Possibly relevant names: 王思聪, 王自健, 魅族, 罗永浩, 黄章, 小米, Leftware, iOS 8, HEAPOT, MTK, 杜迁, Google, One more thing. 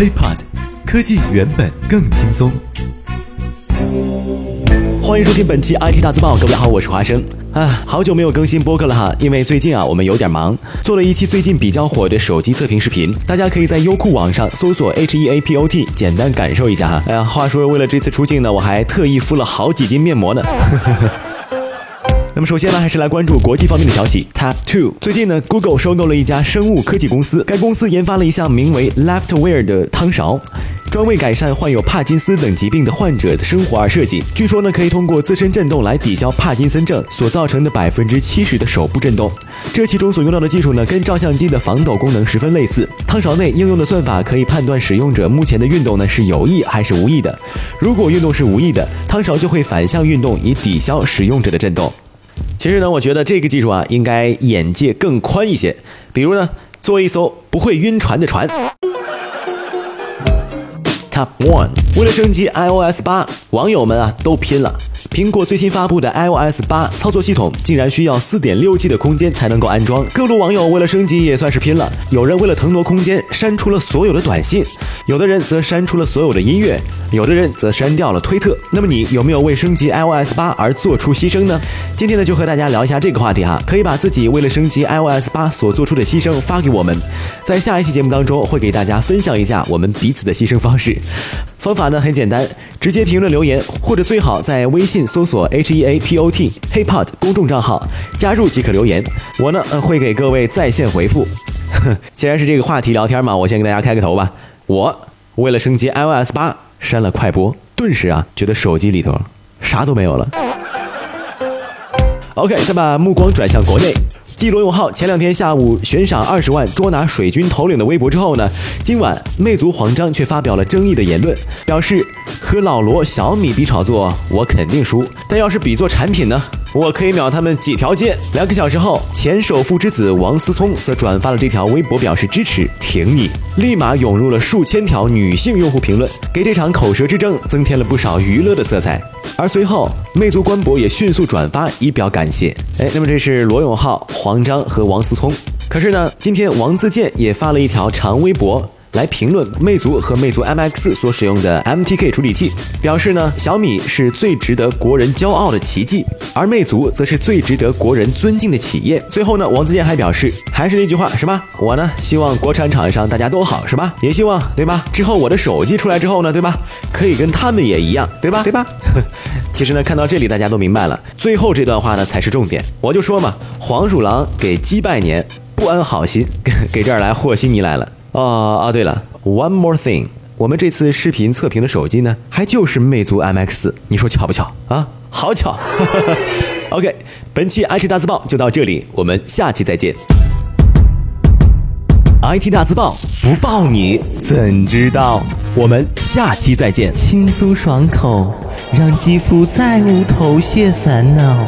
HEAPOT 科技原本更轻松。欢迎收听本期 IT 大字报，各位好，我是华生。好久没有更新播客了哈，因为最近我们有点忙，做了一期最近比较火的手机测评视频，大家可以在优酷网上搜索 HEAPOT 简单感受一下哈。话说为了这次出镜呢，我还特意敷了好几斤面膜呢。那么首先呢，还是来关注国际方面的消息。Tap2 最近呢 ，Google 收购了一家生物科技公司，该公司研发了一项名为 Leftware 的汤勺，专为改善患有帕金森等疾病的患者的生活而设计。据说呢，可以通过自身振动来抵消帕金森症所造成的70%的手部振动。这其中所用到的技术呢，跟照相机的防抖功能十分类似。汤勺内应用的算法可以判断使用者目前的运动呢是有意还是无意的。如果运动是无意的，汤勺就会反向运动以抵消使用者的振动。其实呢，我觉得这个技术应该眼界更宽一些。比如呢，做一艘不会晕船的船。Top 1， 为了升级 iOS 8，网友们都拼了。苹果最新发布的 iOS 8操作系统竟然需要 4.6G 的空间才能够安装，各路网友为了升级也算是拼了。有人为了腾挪空间删除了所有的短信，有的人则删除了所有的音乐，有的人则删掉了推特。那么你有没有为升级 iOS 8而做出牺牲呢？今天呢，就和大家聊一下这个话题哈。可以把自己为了升级 iOS 8所做出的牺牲发给我们，在下一期节目当中会给大家分享一下我们彼此的牺牲方式。方法呢很简单，直接评论留言，或者最好在微信搜索 HEAPOT 公众账号加入即可留言，我呢会给各位在线回复。既然是这个话题聊天嘛，我先给大家开个头吧。我为了升级 iOS 8删了快播，顿时觉得手机里头啥都没有了。OK， 再把目光转向国内。继罗永浩前两天下午悬赏20万捉拿水军头领的微博之后呢，今晚魅族黄章却发表了争议的言论，表示和老罗、小米比炒作，我肯定输；但要是比做产品呢，我可以秒他们几条街。2个小时后，前首富之子王思聪则转发了这条微博，表示支持挺你，立马涌入了数千条女性用户评论，给这场口舌之争增添了不少娱乐的色彩。而随后，魅族官博也迅速转发以表感谢。那么这是罗永浩、黄章和王思聪。可是呢，今天王自健也发了一条长微博来评论魅族和魅族 MX 所使用的 MTK 处理器，表示呢，小米是最值得国人骄傲的奇迹，而魅族则是最值得国人尊敬的企业。最后呢，王自健还表示，还是那句话，什么我呢希望国产厂商大家都好，是吧？也希望对吧？之后我的手机出来之后呢，对吧？可以跟他们也一样，对吧？对吧？其实呢，看到这里大家都明白了，最后这段话呢才是重点。我就说嘛，黄鼠狼给鸡拜年，不安好心，给这儿来和稀泥来了。对了 ，One more thing， 我们这次视频测评的手机呢，还就是魅族 MX， 你说巧不巧啊？好巧。OK， 本期 IT 大字报就到这里，我们下期再见。IT 大字报不报你怎知道？我们下期再见。轻松爽口，让肌肤再无头屑烦恼。